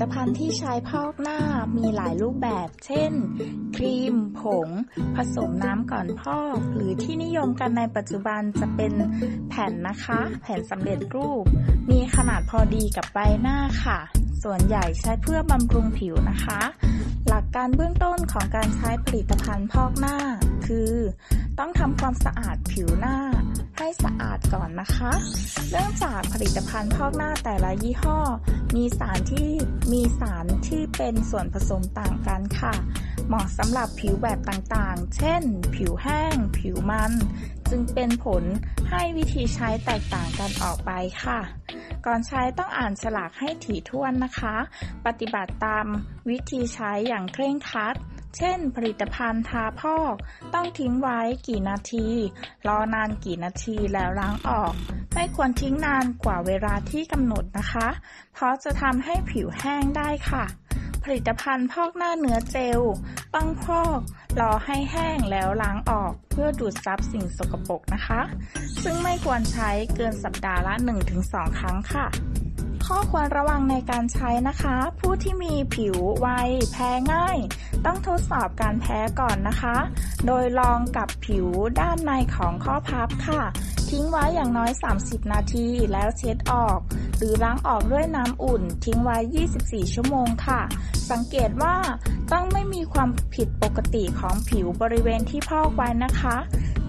ตภัณฑ์ที่ใช้พอกหน้ามีหลายรูปแบบเช่นครีมผงผสมน้ำก่อนพอกหรือที่นิยมกันในปัจจุบันจะเป็นแผ่นนะคะแผ่นสำเร็จรูปมีขนาดพอดีกับใบหน้าค่ะส่วนใหญ่ใช้เพื่อบำรุงผิวนะคะหลักการเบื้องต้นของการใช้ผลิตภัณฑ์พอกหน้าคือต้องทำความสะอาดผิวหน้าให้สะอาดก่อนนะคะเริ่มจากผลิตภัณฑ์พอกหน้าแต่ละยี่ห้อมีสารที่เป็นส่วนผสมต่างกันค่ะเหมาะสำหรับผิวแบบต่างๆเช่นผิวแห้งผิวมันจึงเป็นผลให้วิธีใช้แตกต่างกันออกไปค่ะก่อนใช้ต้องอ่านฉลากให้ถี่ถ้วนนะคะปฏิบัติตามวิธีใช้อย่างเคร่งครัดเช่นผลิตภัณฑ์ทาพอกต้องทิ้งไว้กี่นาทีรอนานกี่นาทีแล้วล้างออกไม่ควรทิ้งนานกว่าเวลาที่กำหนดนะคะเพราะจะทำให้ผิวแห้งได้ค่ะผลิตภัณฑ์พอกหน้าเนื้อเจลต้องพอกรอให้แห้งแล้วล้างออกเพื่อดูดซับสิ่งสกปรกนะคะซึ่งไม่ควรใช้เกินสัปดาห์ละ 1-2 ครั้งค่ะข้อควรระวังในการใช้นะคะผู้ที่มีผิวไวแพ้ง่ายต้องทดสอบการแพ้ก่อนนะคะโดยลองกับผิวด้านในของข้อพับค่ะทิ้งไว้อย่างน้อย30นาทีแล้วเช็ดออกหรือล้างออกด้วยน้ำอุ่นทิ้งไว้24ชั่วโมงค่ะสังเกตว่าต้องไม่มีความผิดปกติของผิวบริเวณที่พอกไว้นะคะ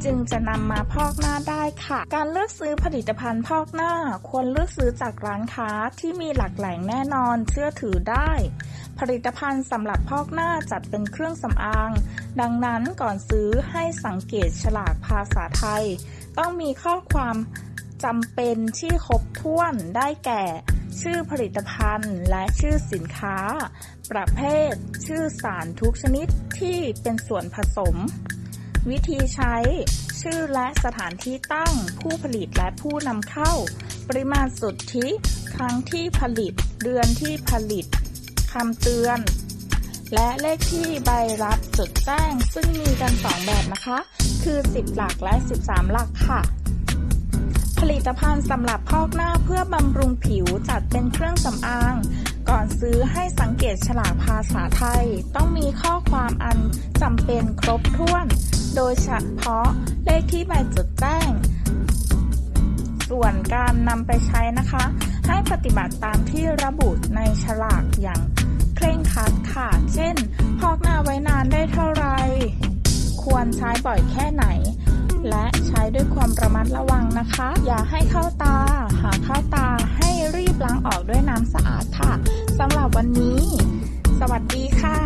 จึงจะนำมาพอกหน้าได้ค่ะการเลือกซื้อผลิตภัณฑ์พอกหน้าควรเลือกซื้อจากร้านค้าที่มีหลักแหล่งแน่นอนเชื่อถือได้ผลิตภัณฑ์สำหรับพอกหน้าจัดเป็นเครื่องสำอางดังนั้นก่อนซื้อให้สังเกตฉลากภาษาไทยต้องมีข้อความจำเป็นที่ครบถ้วนได้แก่ชื่อผลิตภัณฑ์และชื่อสินค้าประเภทชื่อสารทุกชนิดที่เป็นส่วนผสมวิธีใช้ชื่อและสถานที่ตั้งผู้ผลิตและผู้นำเข้าปริมาณสุทธิครั้งที่ผลิตเดือนที่ผลิตคำเตือนและเลขที่ใบรับจดแจ้งซึ่งมีกัน2แบบนะคะคือ10หลักและ13หลักค่ะผลิตภัณฑ์สำหรับพอกหน้าเพื่อบำรุงผิวจัดเป็นเครื่องสำอางก่อนซื้อให้สังเกตฉลากภาษาไทยต้องมีข้อความอันจำเป็นครบถ้วนโดยเฉพาะเลขที่ใบจดแจ้งส่วนการนำไปใช้นะคะให้ปฏิบัติตามที่ระบุในฉลากอย่างเคร่งครัดค่ะเช่นพอกหน้าไว้นานได้เท่าไหร่ควรใช้บ่อยแค่ไหนและใช้ด้วยความระมัดระวังนะคะอย่าให้เข้าตาหากเข้าตาให้รีบล้างออกด้วยน้ำสะอาดค่ะสำหรับวันนี้สวัสดีค่ะ